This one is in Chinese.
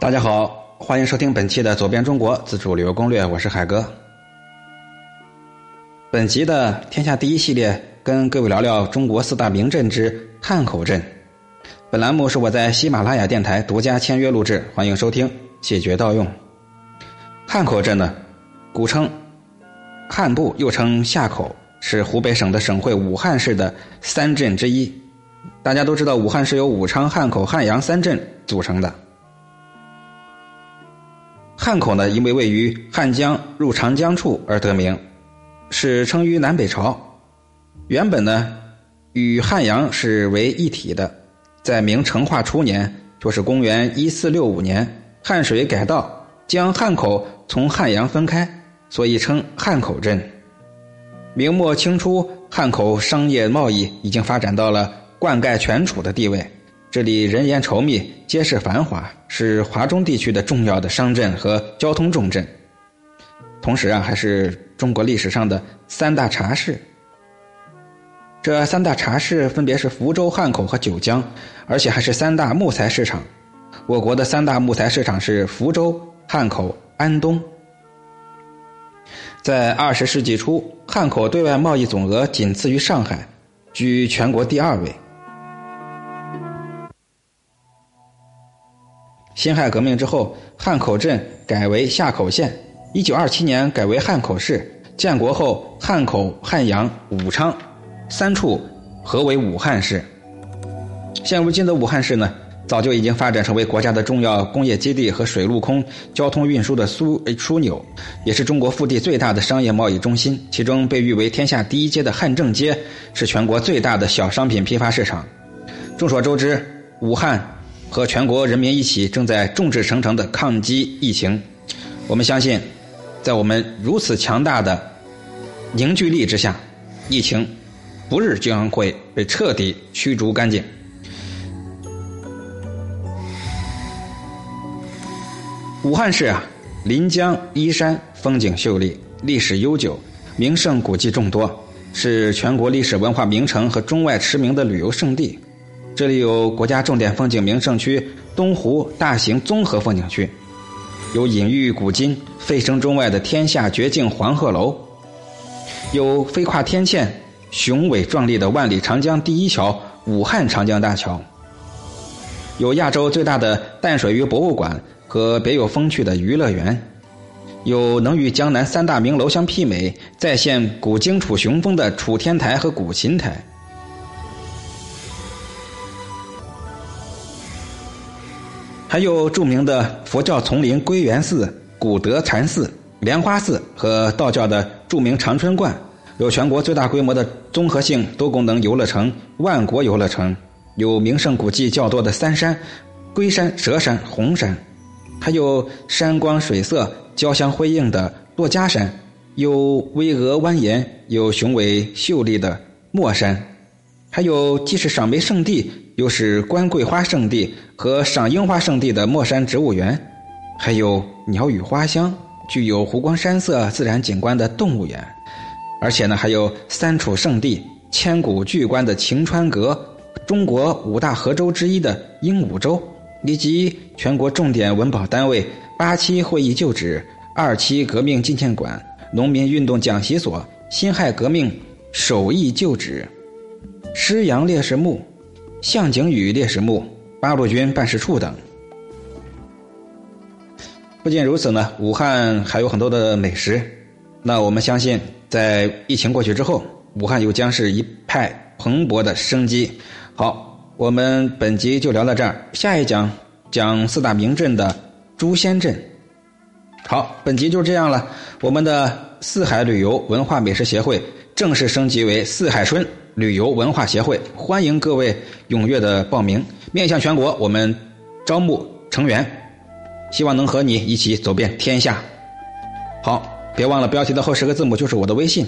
大家好，欢迎收听本期的走遍中国自助旅游攻略，我是海哥。本集的天下第一系列跟各位聊聊中国四大名镇之汉口镇。本栏目是我在喜马拉雅电台独家签约录制，欢迎收听，谢绝盗用。汉口镇呢，古称汉埠，又称夏口，是湖北省的省会武汉市的三镇之一。大家都知道武汉是由武昌、汉口、汉阳三镇组成的。汉口呢，因为位于汉江入长江处而得名，是称于南北朝。原本呢与汉阳是为一体的，在明成化初年，就是公元1465年，汉水改道将汉口从汉阳分开，所以称汉口镇。明末清初，汉口商业贸易已经发展到了灌溉全楚的地位，这里人烟稠密，街市繁华，是华中地区的重要的商镇和交通重镇，同时还是中国历史上的三大茶市。这三大茶市分别是福州、汉口和九江，而且还是三大木材市场。我国的三大木材市场是福州、汉口、安东。在20世纪初，汉口对外贸易总额仅次于上海，居全国第二位。辛亥革命之后，汉口镇改为夏口县，1927年改为汉口市。建国后，汉口、汉阳、武昌三处合为武汉市。现如今的武汉市呢，早就已经发展成为国家的重要工业基地和水陆空交通运输的枢纽，也是中国腹地最大的商业贸易中心。其中被誉为天下第一街的汉正街，是全国最大的小商品批发市场。众所周知，武汉和全国人民一起正在众志成城的抗击疫情。我们相信，在我们如此强大的凝聚力之下，疫情不日将会被彻底驱逐干净。武汉市临江依山，风景秀丽，历史悠久，名胜古迹众多，是全国历史文化名城和中外驰名的旅游胜地。这里有国家重点风景名胜区东湖大型综合风景区，有隐喻古今、蜚声中外的天下绝境黄鹤楼，有飞跨天堑、雄伟壮丽的万里长江第一桥武汉长江大桥，有亚洲最大的淡水鱼博物馆和别有风趣的娱乐园，有能与江南三大名楼相媲美、再现古荆楚雄风的楚天台和古琴台。还有著名的佛教丛林归元寺、古德禅寺、莲花寺和道教的著名长春观，有全国最大规模的综合性多功能游乐城万国游乐城，有名胜古迹较多的三山、龟山、蛇山、红山，还有山光水色交相辉映的珞珈山，有巍峨蜿蜒、有雄伟秀丽的墨山，还有既是赏梅圣地又是观桂花圣地和赏樱花圣地的墨山植物园，还有鸟语花香、具有湖光山色自然景观的动物园，而且呢，还有三楚圣地、千古巨观的晴川阁、中国五大河州之一的鹦鹉洲，以及全国重点文保单位87会议旧址、27革命纪念馆、农民运动讲习所、辛亥革命首义旧址、施洋烈士墓、项景宇烈士墓、八路军办事处等。不仅如此呢，武汉还有很多的美食。那我们相信，在疫情过去之后，武汉又将是一派蓬勃的生机。好，我们本集就聊到这儿，下一讲讲四大名镇的朱仙镇。好，本集就这样了。我们的四海旅游文化美食协会正式升级为四海春旅游文化协会，欢迎各位踊跃的报名，面向全国，我们招募成员，希望能和你一起走遍天下。好，别忘了标题的后10个字母就是我的微信。